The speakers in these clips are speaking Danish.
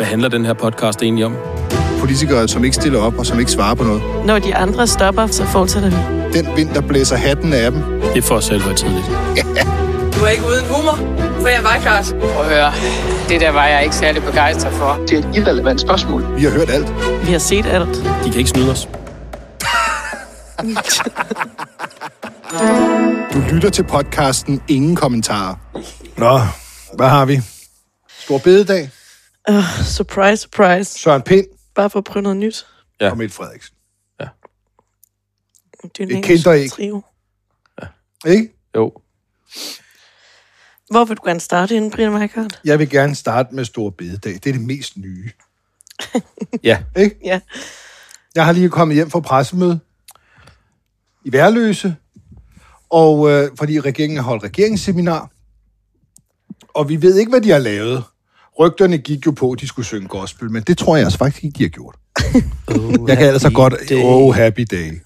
Hvad handler den her podcast egentlig om? Politikere, som ikke stiller op og som ikke svarer på noget. Når de andre stopper, så fortsætter vi. Den vind, der blæser hatten af dem. Det får selv for tidligt. Du er ikke uden humor, for jeg var klart. Prøv at høre, det der var jeg ikke særlig begejstret for. Det er et irrelevant spørgsmål. Vi har hørt alt. Vi har set alt. De kan ikke snyde os. Du lytter til podcasten Ingen Kommentarer. Nå, hvad har vi? Stor bededag. Surprise, surprise. Søren Pind. Bare for at prøve noget nyt. Ja. Og Mette Frederiksen. Ja. Det kender ikke. Trio. Ja. Ikke? Jo. Hvor vil du gerne starte inden, Brian Markert? Jeg vil gerne starte med Stor bededag. Det er det mest nye. Ja. Ikke? Ja. Jeg har lige kommet hjem fra pressemøde i Værløse, og fordi regeringen har holdt regeringsseminar, og vi ved ikke, hvad de har lavet. Rygterne gik jo på, at de skulle synge gospel, men det tror jeg altså faktisk ikke, de har gjort. Oh, jeg kan altså godt... Day. Oh, happy day.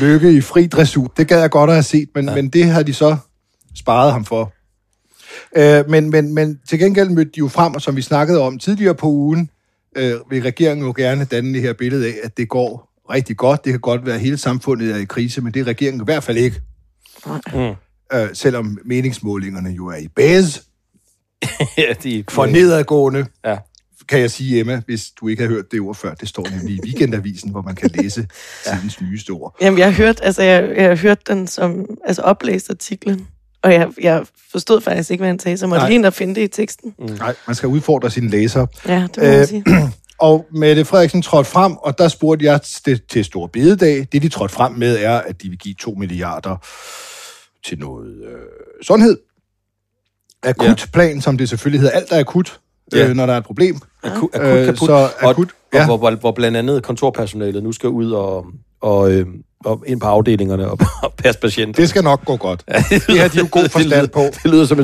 Lykke i fri dressur. Det gad jeg godt at have set, men, ja. Men det har de så sparet ham for. Men til gengæld mødte de jo frem, og som vi snakkede om tidligere på ugen, vil regeringen jo gerne danne det her billede af, at det går rigtig godt. Det kan godt være, at hele samfundet er i krise, men det er regeringen i hvert fald ikke. Mm. Selvom meningsmålingerne jo er i base. Ja, for nedadgående, ja. Kan jeg sige, Emma, hvis du ikke har hørt det ord før. Det står nemlig i Weekendavisen, hvor man kan læse tidens nyeste ord. Jamen, jeg har hørt den som oplæst artiklen, og jeg forstod faktisk ikke, hvad han sagde, så måtte lige ind og finde det i teksten. Mm. Nej, man skal udfordre sine læsere. Ja, det må man sige. Og Mette Frederiksen trådte frem, og der spurgte jeg til Stor bededag. Det, de trådte frem med, er, at de vil give 2 milliarder til noget sundhed. Akut plan, som det selvfølgelig hedder. Alt er akut, når der er et problem. Akut. Hvor blandt andet kontorpersonalet nu skal ud og ind på afdelingerne og passe patienter. Det skal nok gå godt. Ja, det har de jo god forstand på. Det lyder som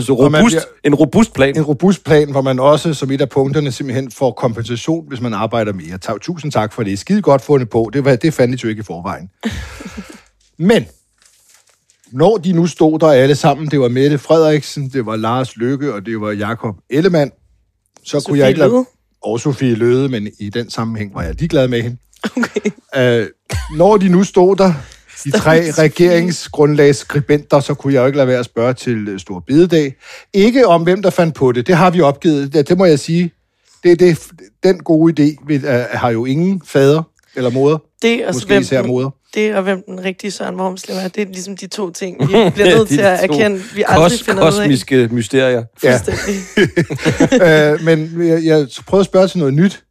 en robust plan. En robust plan, hvor man også, som et af punkterne, simpelthen får kompensation, hvis man arbejder mere. Tusind tak for det. Skide godt fundet på. Det fandt de jo ikke i forvejen. Men... Når de nu stod der alle sammen, det var Mette Frederiksen, det var Lars Løkke, og det var Jacob Ellemann, så Sofie kunne jeg ikke lade... Og Sofie Løde, men i den sammenhæng var jeg ligeglad med hende. Okay. Når de nu stod der, de tre regeringsgrundlagsskribenter, så kunne jeg jo ikke lade være at spørge til Stor bededag. Ikke om, hvem der fandt på det. Det har vi opgivet. Ja, det må jeg sige. Den gode idé har jo ingen fader eller moder. Måske især moder. Det og hvem den rigtige Søren Wormslev er, det er ligesom de to ting, vi bliver nødt til at erkende, vi aldrig finder noget af. Kosmiske mysterier. Ja. Men jeg prøver at spørge til noget nyt,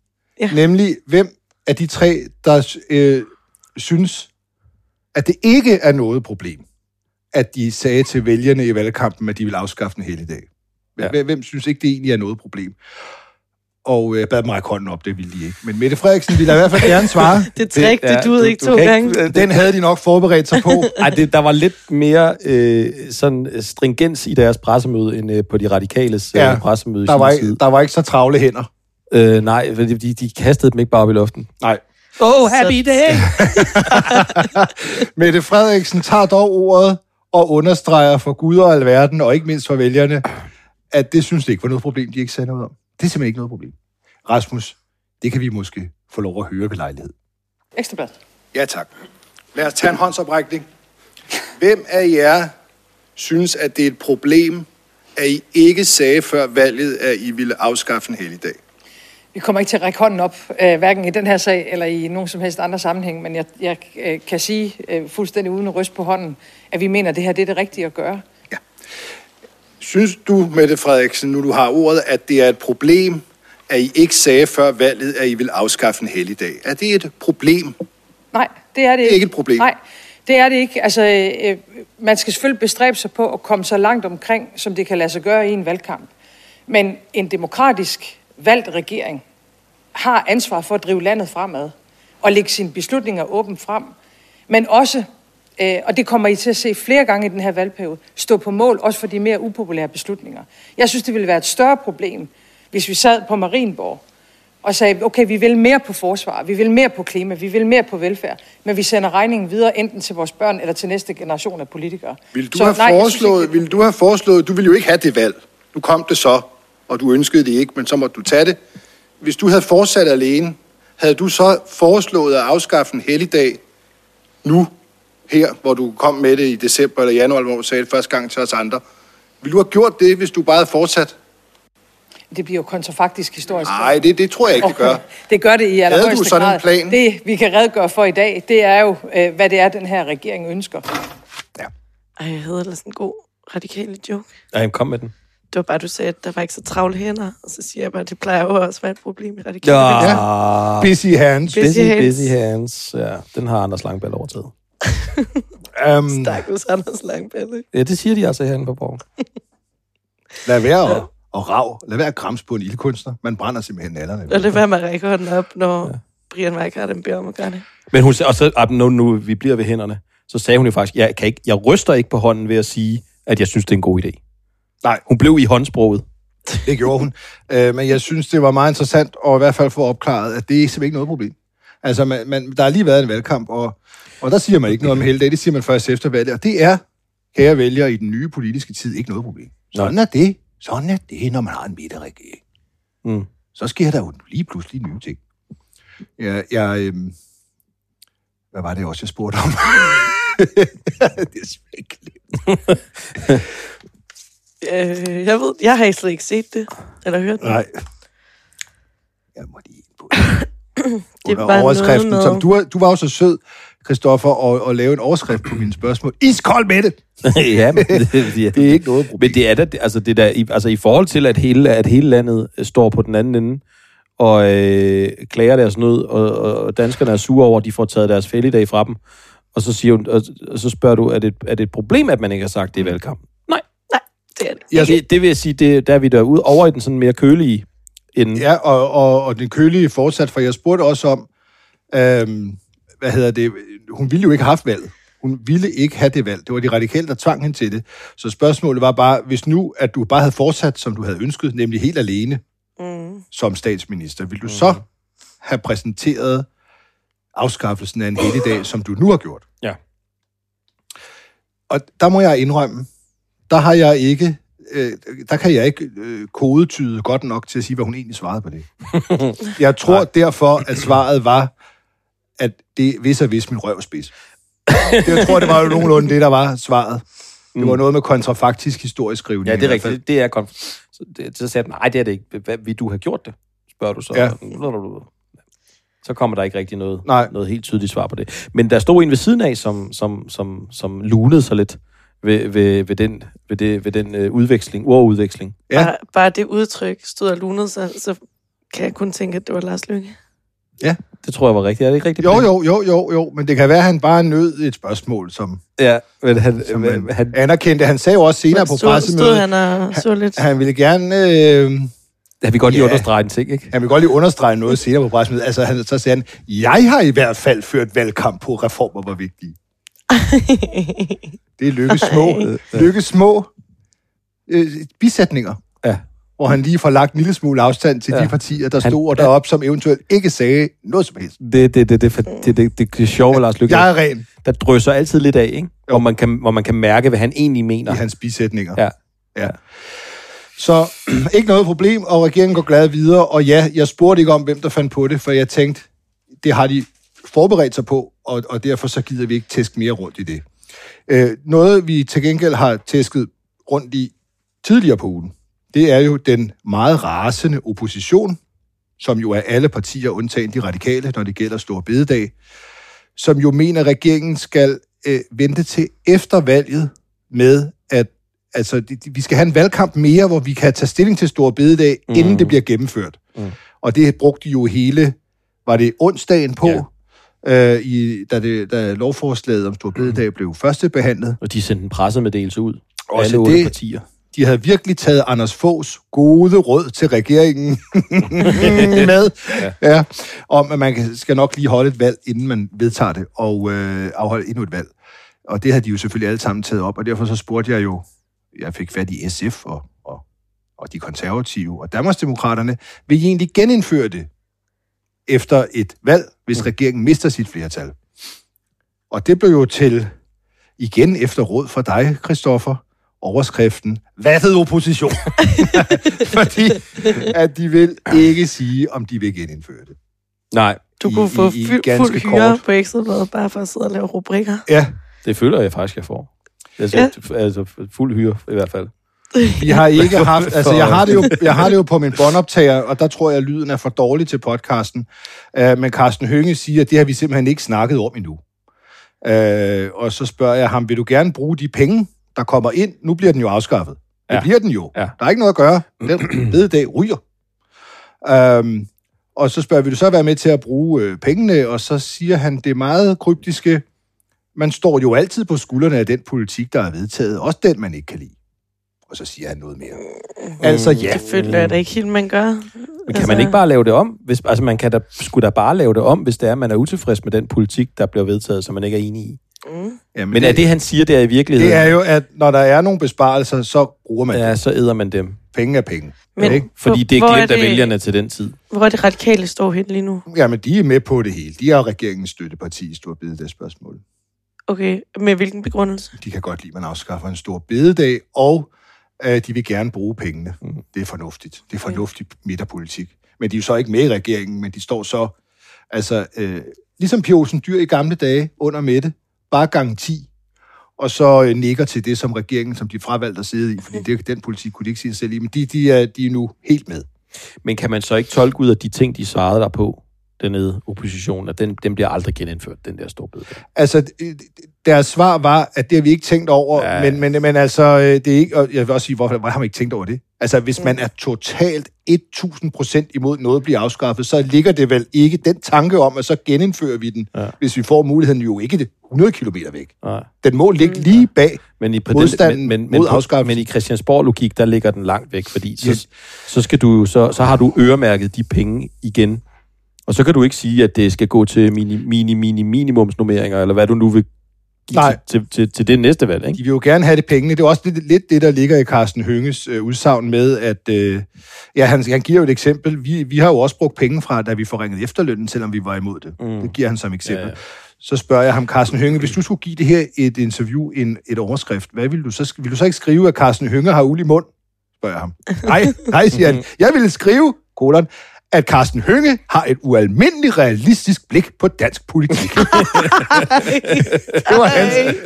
nemlig hvem af de tre, der synes, at det ikke er noget problem, at de sagde til vælgerne i valgkampen, at de ville afskaffe den hele dag. Hvem synes ikke, det egentlig er noget problem? Og bad mig række hånden op, det ville de ikke. Men Mette Frederiksen ville i hvert fald gerne svare. Det træk, det duede ikke 2 gange. Den havde de nok forberedt sig på. Ej, der var lidt mere sådan stringens i deres pressemøde, end på de radikales pressemøde. Der var ikke så travle hænder. Nej, de kastede dem ikke bare op i luften. Nej. Oh, happy day! Mette Frederiksen tager dog ordet og understreger for Gud og alverden, og ikke mindst for vælgerne, at det synes det ikke var noget problem, de ikke sagde noget om. Det er simpelthen ikke noget problem. Rasmus, det kan vi måske få lov at høre ved lejlighed. Ekstra Bladet. Ja, tak. Lad os tage en håndsoprækning. Hvem af jer synes, at det er et problem, at I ikke sagde før valget, at I ville afskaffe en helligdag? Vi kommer ikke til at række hånden op, hverken i den her sag eller i nogen som helst andre sammenhæng, men jeg kan sige fuldstændig uden at ryste på hånden, at vi mener, at det her det er det rigtige at gøre. Ja. Synes du, Mette Frederiksen, nu du har ordet, at det er et problem, at I ikke sagde før valget, at I vil afskaffe en helligdag? Er det et problem? Nej, det er det ikke. Det er ikke et problem? Nej, det er det ikke. Altså, man skal selvfølgelig bestræbe sig på at komme så langt omkring, som det kan lade sig gøre i en valgkamp. Men en demokratisk valgt regering har ansvar for at drive landet fremad og lægge sine beslutninger åbent frem, men også... Og det kommer I til at se flere gange i den her valgperiode, stå på mål, også for de mere upopulære beslutninger. Jeg synes, det ville være et større problem, hvis vi sad på Marienborg og sagde, okay, vi vil mere på forsvar, vi vil mere på klima, vi vil mere på velfærd, men vi sender regningen videre enten til vores børn eller til næste generation af politikere. Vil du have foreslået, du ville jo ikke have det valg. Nu kom det så, og du ønskede det ikke, men så måtte du tage det. Hvis du havde fortsat alene, havde du så foreslået at afskaffe en helligdag nu, her, hvor du kom med det i december eller januar, hvor du sagde det første gang til os andre? Vil du have gjort det, hvis du bare havde fortsat? Det bliver jo kontrafaktisk historisk. Nej, det tror jeg ikke, det gør. Det gør det i allerhøjeste grad. Havde du sådan en plan? Det, vi kan redegøre for i dag, det er jo, hvad det er, den her regering ønsker. Ja. Ej, jeg havde ellers en god radikale joke. Ej, kom med den. Det var bare, du sagde, at der var ikke så travle hænder, og så siger jeg bare, at det plejer jo også at være et problem i radikale. Ja. Busy hands. Ja, den har Anders Langballe overtaget. Stakkels Anders Langballe. Ja, det siger de altså herinde på Borg. Lad være og rav. Lad være at grams på en ildkunstner. Man brænder simpelthen nallerne. Og det var med at række hånden op, når Brian Weikart beder om at gøre det. Men hun sagde, og så, nu vi bliver ved hænderne, så sagde hun jo faktisk, jeg ryster ikke på hånden ved at sige, at jeg synes, det er en god idé. Nej, hun blev i håndsproget. Det gjorde hun. Men jeg synes, det var meget interessant, og i hvert fald få opklaret, at det er simpelthen ikke noget problem. Altså, der har lige været en valgkamp, og der siger man ikke noget om hele dag. Det siger man først efter valget. Og det er, kære vælgere, i den nye politiske tid ikke noget problem. Sådan er det. Sådan er det, når man har en midterregering. Mm. Så sker der jo lige pludselig nye ting. Hvad var det også, jeg spurgte om? Det er svært. Jeg har slet ikke set det, eller hørt det. Nej. Jeg må lige ind på det. Det var overskriften, noget som du var jo så sød, Christoffer, at lave en overskrift på mine spørgsmål. Iskold med det! Ja, men det er ikke noget problem. Men det er da, altså i forhold til, at hele landet står på den anden ende, og klager deres nød, og danskerne er sure over, at de får taget deres fælledag fra dem, og så, så spørger du, er det et problem, at man ikke har sagt det i valgkampen? Det. Det vil jeg sige, der er vi derude over i den sådan mere kølige ende. Ja, og den kølige fortsat, for jeg spurgte også om, hun ville jo ikke have haft valg. Hun ville ikke have det valg. Det var de radikale, der tvang hende til det. Så spørgsmålet var bare, hvis nu, at du bare havde fortsat, som du havde ønsket, nemlig helt alene som statsminister, ville du så have præsenteret afskaffelsen af en helligdag, som du nu har gjort? Ja. Og der må jeg indrømme, der kan jeg ikke kodetyde godt nok til at sige, hvad hun egentlig svarede på det. Jeg tror derfor, at svaret var, at det hvis og hvis min røvspids. Jeg tror, det var jo nogenlunde det, der var svaret. Det var noget med kontrafaktisk historisk skrivning. Ja, det er rigtigt. Det er så sagde den, nej, det er det ikke. Hvad vil du have gjort det? Spørger du så. Ja. Så kommer der ikke rigtig noget helt tydeligt svar på det. Men der stod en ved siden af, som lunede sig lidt. Ved den udveksling, ordudveksling. Ja. Bare det udtryk stod og lunede sig, så kan jeg kun tænke, at det var Lars Løkke. Ja. Det tror jeg var rigtigt. Er det ikke rigtigt? Jo, men det kan være, at han bare nød et spørgsmål, som... Ja, men han anerkendte. Han sagde jo også senere på pressemødet... Han ville gerne... Han vil godt lige understrege en ting, ikke? Han vil godt lige understrege noget senere på pressemødet. Altså, så sagde han, jeg har i hvert fald ført valgkamp på, reformer var vigtige. Det er Lykkes små bisætninger, hvor han lige får lagt en lille smule afstand til de partier, der stod deroppe, som eventuelt ikke sagde noget som helst. Det er sjovt, Lars Løkke. Jeg er ren. Der drysser altid lidt af, ikke? Hvor man kan mærke, hvad han egentlig mener. I hans bisætninger. Ja. Så ikke noget problem, og regeringen går glad videre. Og ja, jeg spurgte ikke om, hvem der fandt på det, for jeg tænkte, det har de forberedt sig på, og derfor så gider vi ikke tæske mere rundt i det. Noget, vi til gengæld har tæsket rundt i tidligere på ugen, det er jo den meget rasende opposition, som jo er alle partier undtagen de radikale, når det gælder Stor bededag, som jo mener, at regeringen skal vente til efter valget med, at vi skal have en valgkamp mere, hvor vi kan tage stilling til Stor bededag, inden det bliver gennemført. Og det brugte de jo hele, var det onsdagen på, da lovforslaget om Stor bededag blev førstebehandlet. Og de sendte en pressemeddelelse ud. Også alle 8 partier. De havde virkelig taget Anders Foghs gode råd til regeringen med, om at man skal nok lige holde et valg, inden man vedtager det, og afholde endnu et valg. Og det havde de jo selvfølgelig alle sammen taget op, og derfor så spurgte jeg jo, jeg fik fat i SF og de konservative og Danmarksdemokraterne, vil I egentlig genindføre det efter et valg, hvis regeringen mister sit flertal? Og det blev jo til, igen efter råd fra dig, Christoffer, overskriften, vattet opposition. Fordi at de vil ikke sige, om de vil genindføre det. Nej. Du kunne få fuld hyre på Ekstra Bladet, bare for at sidde og lave rubrikker. Ja. Det føler jeg faktisk, jeg får. Altså fuld hyre, i hvert fald. Vi har ikke haft, altså jeg har det jo på min båndoptager, og der tror jeg, at lyden er for dårlig til podcasten. Men Karsten Hønge siger, at det har vi simpelthen ikke snakket om endnu. Og så spørger jeg ham, vil du gerne bruge de penge, der kommer ind? Nu bliver den jo afskaffet. Det bliver den jo. Ja. Der er ikke noget at gøre. Den bededag ryger. Og så spørger vi, vil du så være med til at bruge pengene? Og så siger han det meget kryptiske, man står jo altid på skuldrene af den politik, der er vedtaget. Også den, man ikke kan lide. Og så siger han noget mere. Altså ja. Selvfølgelig er det ikke helt, man gør. Men kan man ikke bare lave det om? Hvis, altså man kan da, skulle da bare lave det om, hvis det er, man er utilfreds med den politik, der bliver vedtaget, som man ikke er enig i. Jamen, men er det, han siger, der i virkeligheden? Det er jo, at når der er nogle besparelser, så bruger man dem. Ja, så æder man dem. Penge er penge. Men, ikke? Fordi det er glemt af vælgerne til den tid. Hvor er det radikale står hen lige nu? Jamen, de er med på det hele. De er regeringens støtteparti i Stor bededag spørgsmål. Okay, med hvilken begrundelse? De kan godt lide, at man afskaffer en stor bededag, og de vil gerne bruge pengene. Mm. Det er fornuftigt. Det er fornuftig midterpolitik. Men de er jo så ikke med i regeringen, men de står så... Altså, ligesom Pia Olsen Dyhr i gamle dage under Mette, bare gang 10, og så nikker til det, som regeringen, som de fravalgte at sidde i, fordi det, den politik kunne de ikke sige selv i, men de er nu helt med. Men kan man så ikke tolke ud af de ting, de svarede der på, dernede oppositionen, at den bliver aldrig genindført, den der store bededag? Altså, deres svar var, at det har vi ikke tænkt over, men altså, det er ikke, og jeg vil også sige, hvorfor har man ikke tænkt over det? Altså, hvis man er totalt 1000% imod noget bliver afskaffet, så ligger det vel ikke den tanke om, at så genindfører vi den, hvis vi får muligheden jo ikke det 100 kilometer væk. Ja. Den må ligge lige bag modstanden mod afskaffelsen. Men i Christiansborg-logik, der ligger den langt væk, fordi så har du øremærket de penge igen. Og så kan du ikke sige, at det skal gå til minimumsnummeringer, eller hvad du nu vil give til det næste valg, ikke? De vil jo gerne have det pengene. Det er også lidt det, der ligger i Karsten Hønges udsagn med, at han giver jo et eksempel. Vi har jo også brugt penge fra, da vi forringede efterlønnen, selvom vi var imod det. Mm. Det giver han som eksempel. Ja, ja. Så spørger jeg ham, Karsten Hønge, hvis du skulle give det her et interview, et overskrift, hvad ville du så? Vil du så ikke skrive, at Karsten Hønge har uld i mund? Spørger jeg ham. Nej, siger han. Jeg ville skrive, at Karsten Hønge har et ualmindeligt realistisk blik på dansk politik.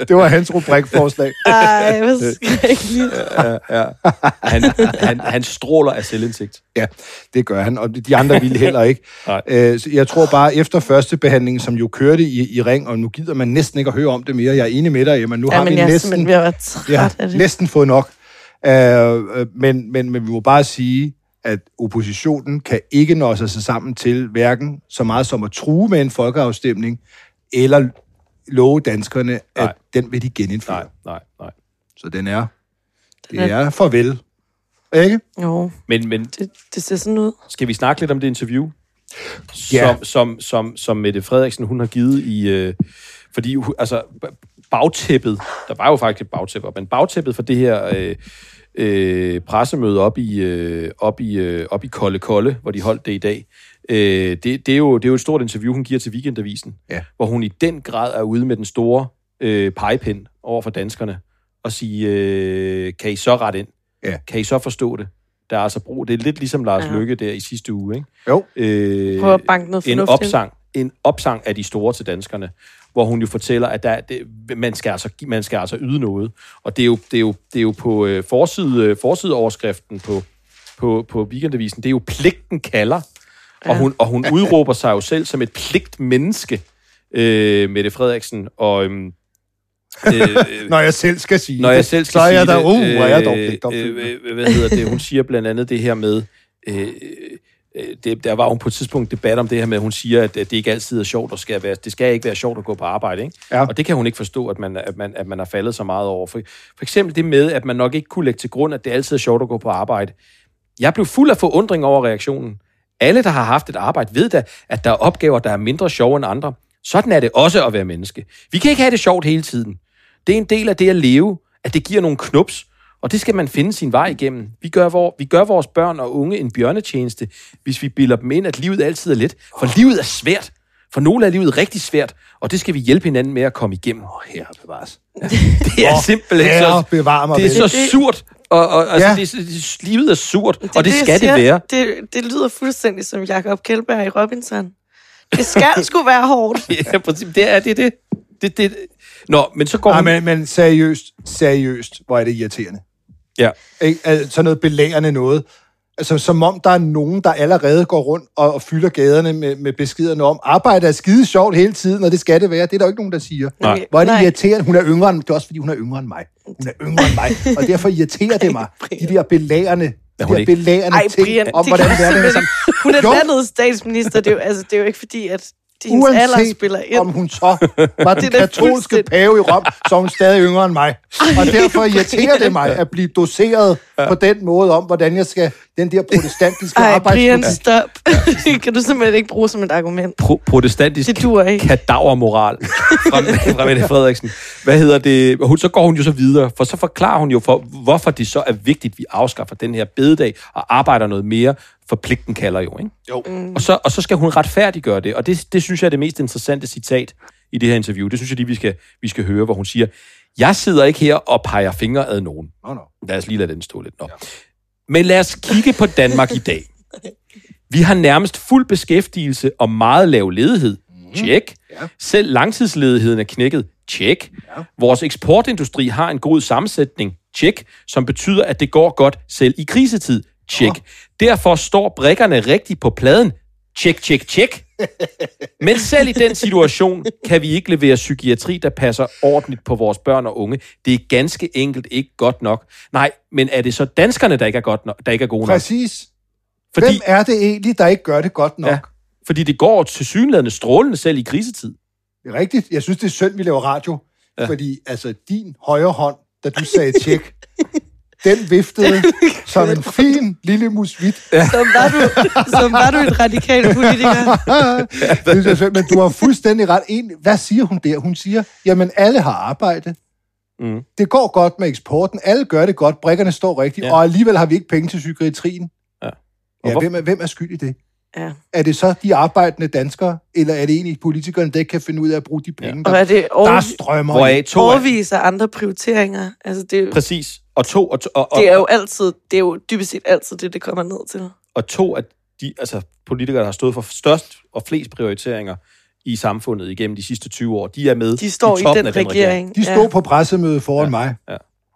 Det var hans rubrikforslag. Ej, hvor skrækkeligt. Ja. Han stråler af selvindsigt. Ja, det gør han, og de andre ville heller ikke. Så jeg tror bare, efter førstebehandlingen, som jo kørte i ring, og nu gider man næsten ikke at høre om det mere. Jeg er enig med dig, men nu har vi næsten fået nok. Men vi må bare sige, at oppositionen kan ikke nå sig sammen til hverken så meget som at true med en folkeafstemning, eller love danskerne, at den vil de genindføre. Nej. Så det er farvel. Ikke? Jo, men det ser sådan ud. Skal vi snakke lidt om det interview, som Mette Frederiksen, hun har givet i... fordi altså, bagtæppet, der var jo faktisk et bagtæppe, men bagtæppet for det her... pressemøde op i Kollekolle, hvor de holdt det i dag. Det er jo et stort interview, hun giver til Weekendavisen, hvor hun i den grad er ude med den store pegepind over for danskerne og sige, kan I så rette ind? Ja. Kan I så forstå det? Der er altså brug. Det er lidt ligesom Lars Løkke der i sidste uge, ikke? Jo. Prøv at banke noget fornuft en opsang af de store til danskerne, hvor hun jo fortæller, at man skal altså yde noget. Og det er jo på forsideoverskriften på Weekendavisen, det er jo pligten kalder, og hun udråber sig jo selv som et pligtmenneske, Mette Frederiksen, og... når jeg selv skal sige det. Når jeg selv skal sige det. Hvad hedder det? Hun siger blandt andet det her med... der var hun på et tidspunkt debat om det her med, at hun siger, at det ikke altid er sjovt, det skal ikke være sjovt at gå på arbejde, ikke? Ja. Og det kan hun ikke forstå, at man har faldet så meget over. For eksempel det med, at man nok ikke kunne lægge til grund, at det altid er sjovt at gå på arbejde. Jeg blev fuld af forundring over reaktionen. Alle, der har haft et arbejde, ved da, at der er opgaver, der er mindre sjove end andre. Sådan er det også at være menneske. Vi kan ikke have det sjovt hele tiden. Det er en del af det at leve, at det giver nogle knups, og det skal man finde sin vej igennem. Vi gør vores børn og unge en bjørnetjeneste, hvis vi bilder dem ind, at livet altid er let. For livet er svært. For nogle er livet rigtig svært, og det skal vi hjælpe hinanden med at komme igennem. Herre bevares. Ja. Det er simpelthen så... Det er så surt og ja. Altså, livet er surt, det, og det skal siger, det være. Det lyder fuldstændig som Jacob Kjeldberg i Robinson. Det skal sgu være hårdt. Ja, princip, det er det. Nå, men så går hun... men seriøst, hvor er det irriterende. Ja. Sådan noget belærende noget. Altså, som om der er nogen, der allerede går rundt og fylder gaderne med beskederne om, arbejde er skide sjovt hele tiden, og det skal det være. Det er der jo ikke nogen, der siger. Nej. Hvor er det irriterende? Hun er yngre end... Det er også, fordi hun er yngre end mig. Og derfor irriterer det mig. De der belærende... ting Brian, om, hvordan det er det. Hun er landets statsminister. Det er jo ikke fordi, at hendes alder spiller ind. Om hun så var den katolske pave i Rom, så hun stadig yngre end mig. Og derfor irriterer det mig at blive doseret på den måde om, hvordan jeg skal den der protestantiske arbejdsgruppe. Brian, stop. Kan du simpelthen ikke bruge som et argument? Protestantisk kadavermoral fra Mette Frederiksen. Hvad hedder det? Så går hun jo så videre, for så forklarer hun jo, hvorfor det så er vigtigt, at vi afskaffer den her bededag og arbejder noget mere, for pligten kalder jo, ikke? Jo. Mm. Og så skal hun retfærdiggøre det, og det synes jeg er det mest interessante citat i det her interview. Det synes jeg lige, vi skal høre, hvor hun siger, jeg sidder ikke her og peger fingre ad nogen. No. Lad os lige lade den stå lidt. Ja. Men lad os kigge på Danmark i dag. Vi har nærmest fuld beskæftigelse og meget lav ledighed. Tjek. Ja. Selv langtidsledigheden er knækket. Tjek. Ja. Vores eksportindustri har en god sammensætning. Tjek. Som betyder, at det går godt selv i krisetid. Tjek. Derfor står brikkerne rigtigt på pladen. Tjek, tjek, tjek. Men selv i den situation kan vi ikke levere psykiatri, der passer ordentligt på vores børn og unge. Det er ganske enkelt ikke godt nok. Nej, men er det så danskerne, der ikke er gode nok? Præcis. Fordi, hvem er det egentlig, der ikke gør det godt nok? Ja, fordi det går tilsyneladende strålende selv i krisetid. Det er rigtigt. Jeg synes, det er synd, vi laver radio. Ja. Fordi altså, din højre hånd, da du sagde tjek... Den viftede som en fin lille musvit. Ja. Som var du et radikal politiker. Ja, men du har fuldstændig ret. Hvad siger hun der? Hun siger, jamen alle har arbejde. Mm. Det går godt med eksporten. Alle gør det godt. Brikkerne står rigtigt. Ja. Og alligevel har vi ikke penge til psykiatrien. Ja. Ja, hvem er skyld i det? Ja. Er det så de arbejdende danskere, eller er det egentlig politikerne, der ikke kan finde ud af at bruge de penge, ja. Der strømmer overviser andre prioriteringer? Altså, det er jo... Præcis. Og det er jo altid, det er jo dybest set altid det kommer ned til. Og to af de politikere, der har stået for størst og flest prioriteringer i samfundet igennem de sidste 20 år, de er med de står i toppen af den regering. De stod på pressemødet foran mig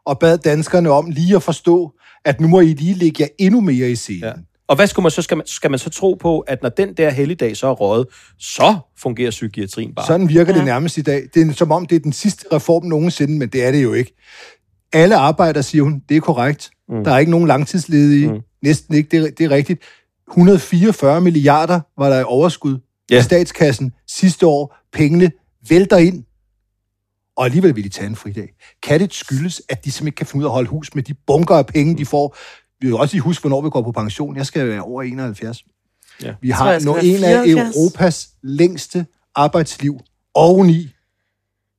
og bad danskerne om lige at forstå, at nu må I lige lægge jer endnu mere i scenen. Ja. Og hvad skal man så tro på, at når den der helligdag så er røget, så fungerer psykiatrien bare? Sådan virker det nærmest i dag. Det er som om, det er den sidste reform nogensinde, men det er det jo ikke. Alle arbejder, siger hun, det er korrekt. Mm. Der er ikke nogen langtidsledige. Mm. Næsten ikke, det er rigtigt. 144 milliarder var der i overskud i statskassen sidste år. Pengene vælter ind, og alligevel vil de tage en fridag. Kan det skyldes, at de simpelthen ikke kan finde ud af at holde hus med de bunker af penge, de får? Vi vil også lige huske, hvornår vi går på pension. Jeg skal være over 71. Ja. Vi har en af Europas længste arbejdsliv oveni.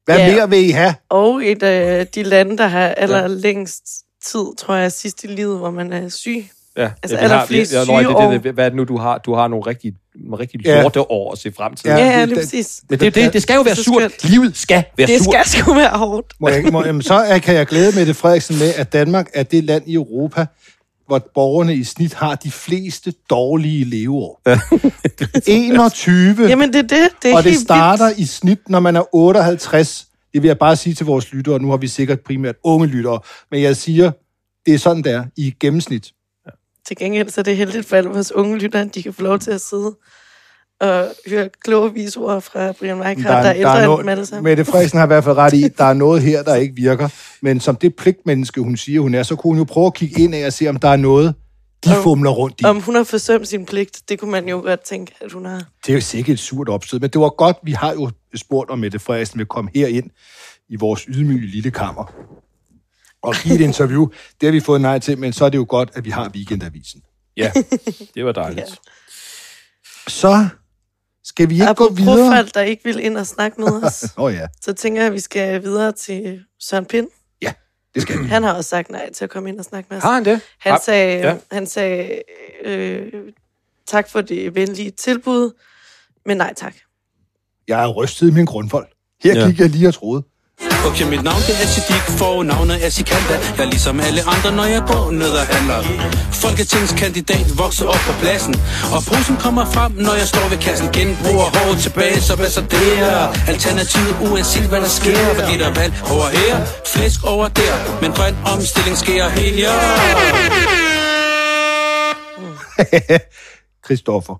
Hvad mere vil I have? Og et af de lande, der har allerlængst tid, tror jeg, sidst i livet, hvor man er syg. Ja, altså allerflest syge år. Hvad er det nu, du har nogle rigtig lorte år at se frem til? Ja, det er præcis. Men det skal jo være surt. Livet skal være surt. Det skal sgu være hårdt. Så kan jeg glæde Mette Frederiksen med, at Danmark er det land i Europa, hvor borgerne i snit har de fleste dårlige leveår. 21. Jamen, det er og det starter i snit, når man er 58. Det vil jeg bare sige til vores lyttere, nu har vi sikkert primært unge lyttere, men jeg siger, det er sådan, der i gennemsnit. Ja. Til gengæld så er det heldigt for alle vores unge lyttere, de kan få lov til at sidde og høre kloge visord fra Brian Meichhardt, der er ældre end dem alle sammen. Mette Frederiksen har i hvert fald ret i, at der er noget her, der ikke virker. Men som det pligtmenneske, hun siger, hun er, så kunne hun jo prøve at kigge ind af og se, om der er noget, de fumler rundt i. Om hun har forsømt sin pligt, det kunne man jo godt tænke, at hun har. Det er jo sikkert et surt opstød, men det var godt, vi har jo spurgt, om Mette Frederiksen vil komme herind i vores ydmyge lille kammer og give et interview. Det har vi fået nej til, men så er det jo godt, at vi har Weekendavisen. Ja, det var dejligt. Så... Skal vi ikke gå videre? Apropos folk, der ikke vil ind og snakke med os. Så tænker jeg, at vi skal videre til Søren Pind. Ja, det skal vi. Han har også sagt nej til at komme ind og snakke med os. Har han det? Han sagde tak for det venlige tilbud, men nej tak. Jeg er rystet i min grundvold. Her kigger jeg lige og troede. Okay, mit navn det er Siddiq, for navnet er Sikanda. Jeg er ligesom alle andre, når jeg går ned og handler. Folketingskandidat vokser op på pladsen, og posen kommer frem, når jeg står ved kassen. Genbruger håret tilbage, så hvad så det er? Alternativet uanset hvad der sker, fordi der valg over her, flæsk over der, men grøn omstilling sker her. Christoffer,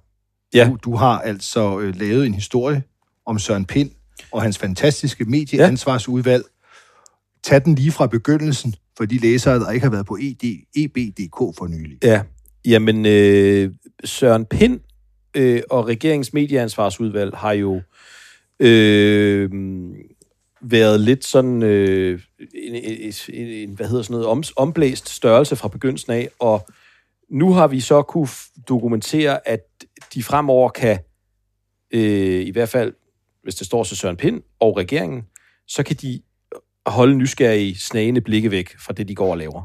ja. Du har altså lavet en historie om Søren Pind og hans fantastiske medieansvarsudvalg. Tag den lige fra begyndelsen for de læsere, der ikke har været på EB.dk for nylig. Ja, jamen Søren Pind og regeringens medieansvarsudvalg har jo været lidt sådan en hvad hedder sådan noget, omblæst størrelse fra begyndelsen af, og nu har vi så kunne dokumentere, at de fremover kan, i hvert fald hvis det står til Søren Pind og regeringen, så kan de holde nysgerrige, snagende blikke væk fra det, de går og laver.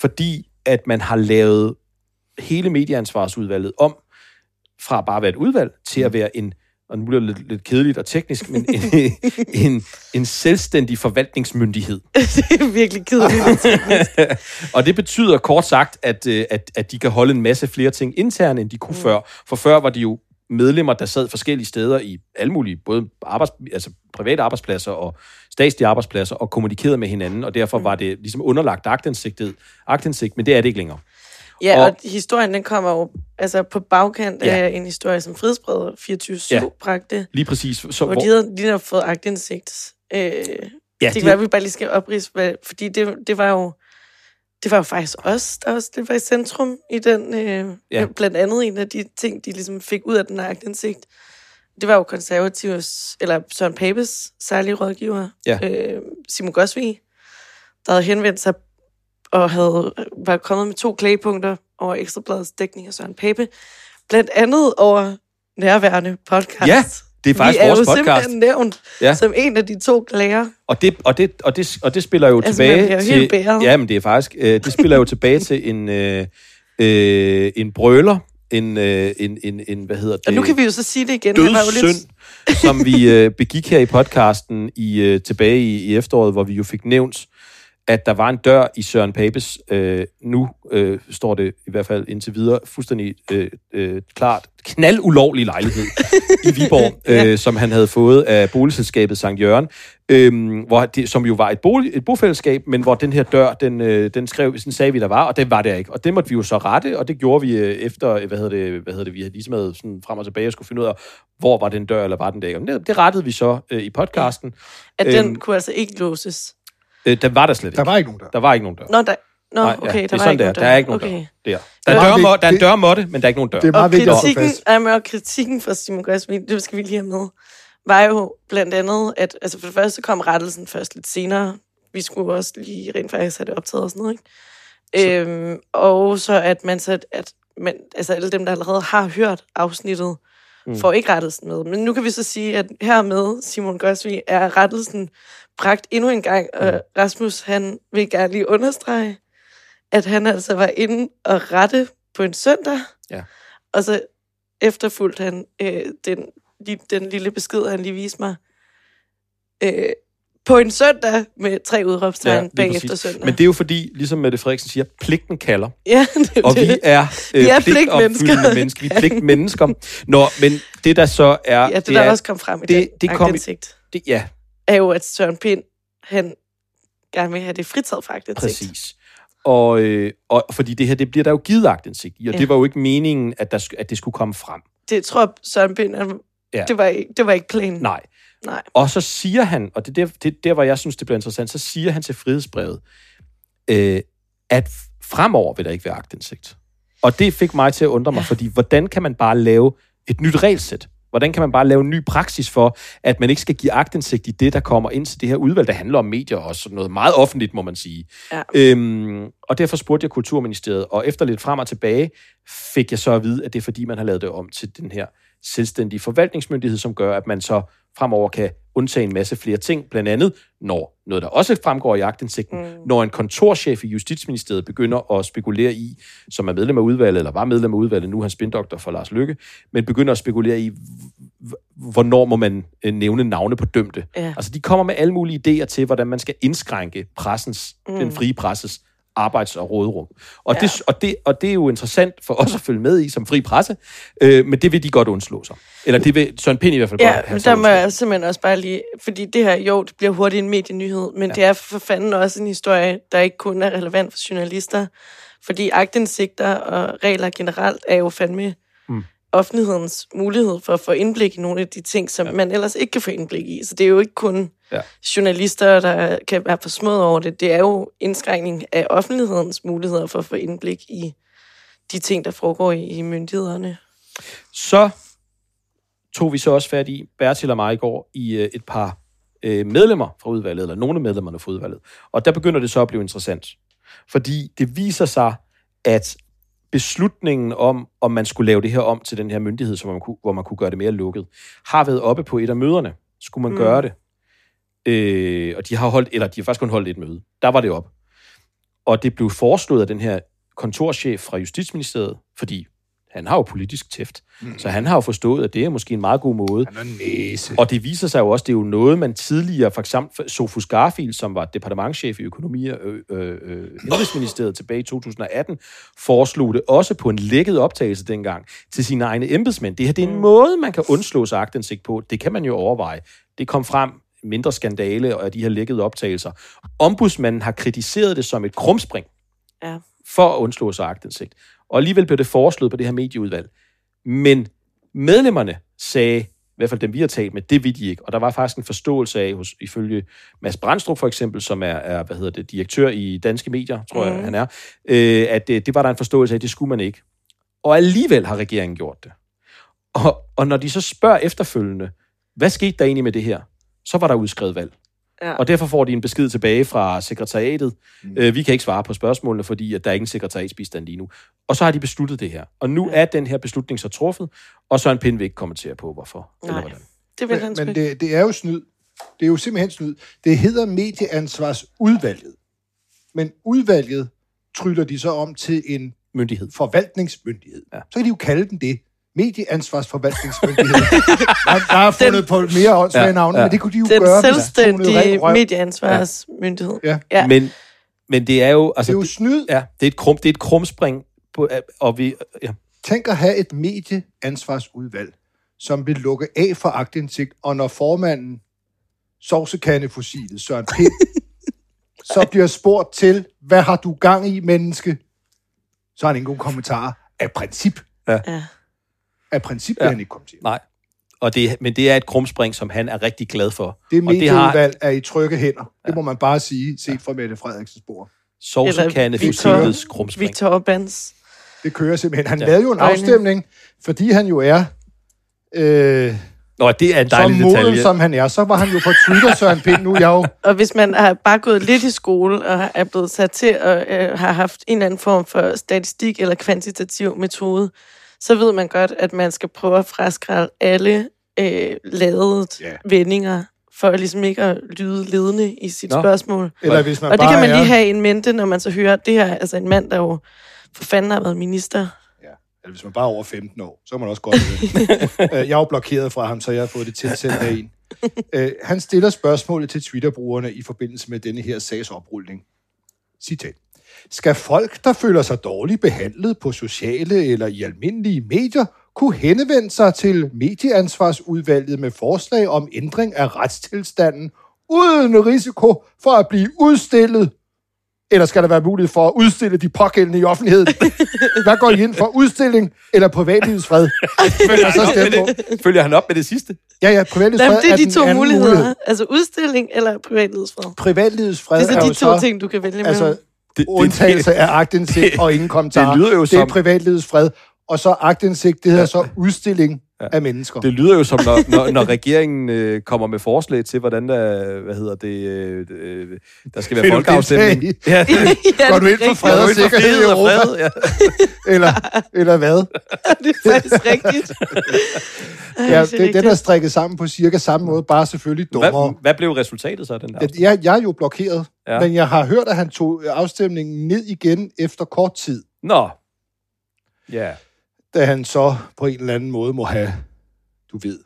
Fordi at man har lavet hele medieansvarsudvalget om fra bare at være et udvalg til at være en, og nu bliver det lidt kedeligt og teknisk, men en selvstændig forvaltningsmyndighed. Det er virkelig kedeligt og teknisk. Og det betyder kort sagt, at de kan holde en masse flere ting interne, end de kunne før. For før var de jo medlemmer, der sad forskellige steder i alle mulige, både private arbejdspladser og statslige arbejdspladser, og kommunikerede med hinanden, og derfor var det ligesom underlagt aktindsigt, men det er det ikke længere. Ja, og historien, den kommer jo på bagkant af en historie, som Frihedsbrevet 24/7 bragte. Lige præcis. Så, hvor de lige har fået aktindsigt. Det kan være, vi bare lige skal opridse, fordi det var jo faktisk os, der også det var i centrum i den, blandt andet en af de ting, de ligesom fik ud af den her aktindsigt. Det var jo konservatives, eller Søren Papes særlige rådgiver, Simon Gosvig, der havde henvendt sig og var kommet med 2 klagepunkter over Ekstra Bladets dækning af Søren Pape. Blandt andet over nærværende podcast. Ja, det er faktisk vores podcast. Vi er jo simpelthen nævnt som en af de 2 klager. Og det spiller jo tilbage til... Ja, men det er faktisk... det spiller jo tilbage til en brøler, en hvad hedder det... Og nu kan vi jo så sige det igen. Dødssynd, som vi begik her i podcasten tilbage i efteråret, hvor vi jo fik nævnt, at der var en dør i Søren Papes, nu står det i hvert fald indtil videre, fuldstændig klart, knaldulovlig lejlighed i Viborg, som han havde fået af boligselskabet St. Jørgen, hvor det, som jo var et bofællesskab, men hvor den her dør, den skrev, sådan sagde vi, der var, og det var det ikke. Og det måtte vi jo så rette, og det gjorde vi efter, vi havde ligesom havde sådan frem og tilbage, og skulle finde ud af, hvor var den dør, eller var den der ikke. Det rettede vi så i podcasten. At den kunne altså ikke låses. Der var der slet ikke. Der var ikke nogen dør. Nej, okay, der var ikke nogen dør. Der er ikke nogen dør. Der er en dørmåtte, men der er ikke nogen dør. Det er meget vigtigt at holde fast. Og kritikken fra Simon Gosvig, det skal vi lige have med, var jo blandt andet, at for det første kom rettelsen først lidt senere. Vi skulle også lige rent faktisk have det optaget og sådan noget, ikke? Så. Og så at alle dem, der allerede har hørt afsnittet, får ikke rettelsen med. Men nu kan vi så sige, at hermed Simon Gosvig er rettelsen bragt endnu en gang, og Rasmus, han vil gerne lige understrege, at han altså var inde og rette på en søndag, og så efterfulgte han den lille besked, han lige viste mig, på en søndag med 3 udråbstegn bagefter søndag. Men det er jo fordi, ligesom Mette Frederiksen siger, pligten kalder. Ja, det, og vi er pligtopfyldende mennesker. Vi er pligtmennesker. Nå, men det der så er... Ja, det der også kom frem i den aktindsigt. Ja, er jo, at Søren Pind, han gerne vil have det fritaget fra aktindsigt. Præcis. Og fordi det her, det bliver der jo givet aktindsigt i, og det var jo ikke meningen, at det skulle komme frem. Det tror jeg, Søren Pind, det var ikke planen. Nej. Og så siger han, og det der, hvor jeg synes, det bliver interessant, så siger han til Frihedsbrevet, at fremover vil der ikke være aktindsigt. Og det fik mig til at undre mig, fordi hvordan kan man bare lave et nyt regelsæt? Hvordan kan man bare lave en ny praksis for, at man ikke skal give aktindsigt i det, der kommer ind til det her udvalg, der handler om medier og sådan noget meget offentligt, må man sige. Ja. Og derfor spurgte jeg Kulturministeriet, og efter lidt frem og tilbage fik jeg så at vide, at det er fordi, man har lavet det om til den her selvstændige forvaltningsmyndighed, som gør, at man så fremover kan undtage en masse flere ting, blandt andet når noget, der også fremgår i aktindsigten, når en kontorchef i Justitsministeriet begynder at spekulere i, som er medlem af udvalget, eller var medlem af udvalget, nu er han spindoktor for Lars Løkke, men begynder at spekulere i, hvornår må man nævne navne på dømte. Ja. Altså, de kommer med alle mulige idéer til, hvordan man skal indskrænke pressens, den frie presses arbejds- og råderum. Og, ja. Det er jo interessant for os at følge med i som fri presse, men det vil de godt undslå sig. Eller det vil Søren Pind i hvert fald godt have sig. Ja, men der må jeg simpelthen også bare lige... Fordi det her, jo, det bliver hurtigt en medienyhed, men det er for fanden også en historie, der ikke kun er relevant for journalister. Fordi aktindsigter og regler generelt er jo fandme offentlighedens mulighed for at få indblik i nogle af de ting, som man ellers ikke kan få indblik i. Så det er jo ikke kun journalister, der kan være for smået over det. Det er jo indskrænkning af offentlighedens muligheder for at få indblik i de ting, der foregår i myndighederne. Så tog vi så også fat i, Bertil og mig i går, i et par medlemmer fra udvalget, eller nogle af medlemmerne fra udvalget. Og der begynder det så at blive interessant. Fordi det viser sig, at beslutningen om man skulle lave det her om til den her myndighed, så hvor man kunne gøre det mere lukket, har været oppe på et af møderne. Skulle man gøre det? Og de har faktisk kun holdt et møde. Der var det op. Og det blev foreslået af den her kontorchef fra Justitsministeriet, fordi han har jo politisk tæft. Så han har jo forstået, at det er måske en meget god måde. Og det viser sig jo også, det er jo noget, man tidligere, for eksempel Sofus Garfield, som var departementschef i Økonomi- og Embedsministeriet tilbage i 2018, foreslog det også på en lækket optagelse dengang til sine egne embedsmænd. Det her, det er en måde, man kan undslå sig aktindsigt på. Det kan man jo overveje. Det kom frem mindre skandale og de her lækkede optagelser. Ombudsmanden har kritiseret det som et krumspring for at undslå sig aktindsigt. Og alligevel blev det foreslået på det her medieudvalg. Men medlemmerne sagde, i hvert fald dem vi har talt med, det vil de ikke. Og der var faktisk en forståelse af, ifølge Mads Brandstrup for eksempel, som er direktør i Danske Medier, tror jeg han er, at det var der en forståelse af, at det skulle man ikke. Og alligevel har regeringen gjort det. Og når de så spørger efterfølgende, hvad skete der egentlig med det her? Så var der udskrevet valg. Ja. Og derfor får de en besked tilbage fra sekretariatet. Vi kan ikke svare på spørgsmålene, fordi at der er ikke en sekretariatsbistand lige nu. Og så har de besluttet det her. Og nu er den her beslutning så truffet, og Søren Pind vil ikke kommentere på, hvorfor. Nej, eller hvordan. Det vil han men det er jo snyd. Det er jo simpelthen snyd. Det hedder medieansvarsudvalget. Men udvalget tryller de så om til en myndighed. Forvaltningsmyndighed. Ja. Så kan de jo kalde den det. Medieansvarsforvaltningsmyndighed. Der er fundet på mere åndsvage navne, men det kunne de jo gøre. Den selvstændige medieansvarsmyndighed. Ja. Ja. Men det er jo... Altså, det er jo snyd. Ja, det er et krumspring. Tænk at have et medieansvarsudvalg, som vil lukke af for aktindsigt, og når formanden sovsekandefossilet Søren Pind, så bliver spurgt til, hvad har du gang i, menneske? Så har han ingen kommentarer. Af princip. Ja. Af princip bliver han ikke kommet til. Nej, men det er et krumspring, som han er rigtig glad for. Det medieudvalg er i trygge hænder. Det må man bare sige, set fra Mette Frederiksens bord. Sovsekandefossilet krumspring. Victor Orbans. Det kører simpelthen. Han lavede jo en afstemning, fordi han jo er... det er en dejlig detalje. Som moden, som han er, så var han jo på Twitter, Søren Pind, nu jeg jo... Og hvis man har bare gået lidt i skole, og er blevet sat til, og har haft en eller anden form for statistik eller kvantitativ metode, så ved man godt, at man skal prøve at fraskrælle alle lavede vendinger, for ligesom ikke at lyde ledende i sit spørgsmål. Eller hvis man og det kan man lige have i en mente, når man så hører, at det her altså en mand, der jo for fanden har været minister. Ja, eller hvis man bare er over 15 år, så kan man også godt lide det. Jeg er jo blokeret fra ham, så jeg har fået det tilsendt af en. Han stiller spørgsmålet til Twitter-brugerne i forbindelse med denne her sagsoprulning. Citat. Skal folk, der føler sig dårligt behandlet på sociale eller i almindelige medier, kunne henvende sig til medieansvarsudvalget med forslag om ændring af retstilstanden uden risiko for at blive udstillet? Eller skal der være mulighed for at udstille de pågældende i offentligheden? Hvad går I ind for? Udstilling eller privatlivets fred? Følger han op med det sidste? Ja, privatlivets fred er de to muligheder. Altså udstilling eller privatlivets fred? Privatlivets fred er jo så... Det er de to ting, du kan vælge med. Altså, undtagelse af aktindsigt og ingen kommentarer. Det er privatlivets fred. Og så aktindsigt, det hedder så udstilling af mennesker. Det lyder jo som, når regeringen kommer med forslag til, hvordan der, der skal være folkeafstemning. Går du ind for fred og sikkerhed i Europa? Eller hvad? Det er faktisk rigtigt. Den er strikket sammen på cirka samme måde, bare selvfølgelig dummere. Hvad blev resultatet så, den der? Jeg er jo blokeret, men jeg har hørt, at han tog afstemningen ned igen efter kort tid. Nå. Ja. Da han så på en eller anden måde må have, du ved,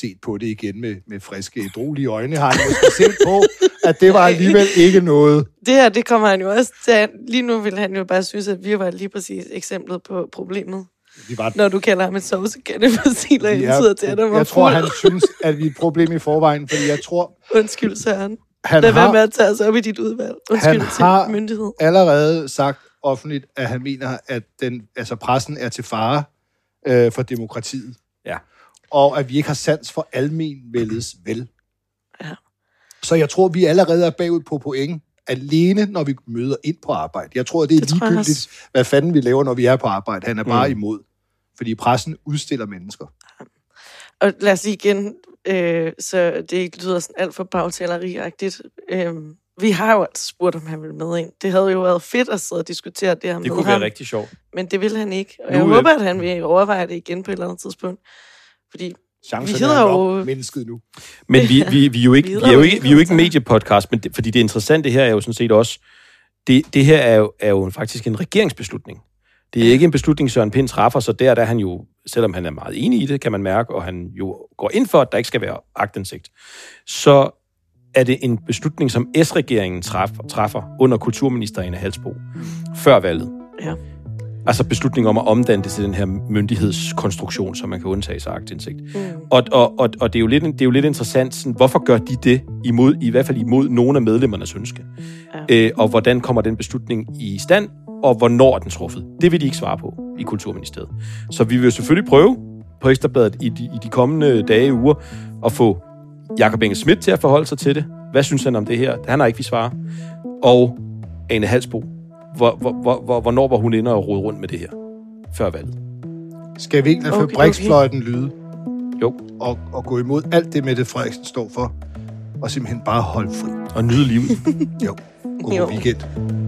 set på det igen med friske, drolige øjne, har han måske set på, at det var alligevel ikke noget. Det her, det kommer han jo også til. Lige nu vil han jo bare synes, at vi var lige præcis eksemplet på problemet. Når du kalder ham et sovsekættefossiler indtider til, at der var fuld. Jeg tror, han synes, at vi er et problem i forvejen, fordi jeg tror... Undskyld, Søren. Lad være med at tage os op i dit udvalg. Undskyld til myndighed. Han har allerede sagt offentligt, at han mener, at pressen er til fare for demokratiet. Ja. Og at vi ikke har sans for almenvældets vel. Ja. Så jeg tror, vi allerede er bagud på point, alene når vi møder ind på arbejde. Jeg tror, det er ligegyldigt, hvad fanden vi laver, når vi er på arbejde. Han er bare imod. Fordi pressen udstiller mennesker. Og lad os sige igen, så det ikke lyder sådan alt for bagtaleri-agtigt. Vi har jo altså spurgt, om han ville med ind. Det havde jo været fedt at sidde og diskutere det her med ham. Det kunne være rigtig sjovt. Men det ville han ikke. Og jeg håber, at han vil overveje det igen på et eller andet tidspunkt. Fordi chancerne er jo mennesket nu. Men vi er jo ikke en mediepodcast, men det, fordi det interessante her er jo sådan set også, det her er jo faktisk en regeringsbeslutning. Det er ikke en beslutning, Søren Pind træffer, så der er han jo, selvom han er meget enig i det, kan man mærke, og han jo går ind for, at der ikke skal være aktindsigt. Så er det en beslutning, som S-regeringen træffer under kulturminister Ane Halsbo før valget. Ja. Altså beslutningen om at omdanne det til den her myndighedskonstruktion, som man kan undtage sig aktindsigt. Mm. Og det er jo lidt interessant, sådan, hvorfor gør de det imod, i hvert fald imod nogle af medlemmernes ønske? Ja. Og hvordan kommer den beslutning i stand, og hvornår er den truffet? Det vil de ikke svare på i Kulturministeriet. Så vi vil selvfølgelig prøve på Ekstra Bladet i de kommende dage og uger at få Jakob Engel-Smith til at forholde sig til det. Hvad synes han om det her? Han har ikke vildt svare. Og Ane Halsbo. Hvornår var hun inde og rode rundt med det her? Før valget. Skal vi ikke lade fabriksfløjten lyde? Jo. Og gå imod alt det, Mette Frederiksen står for. Og simpelthen bare holde fri. Og nyde livet. Jo. God weekend.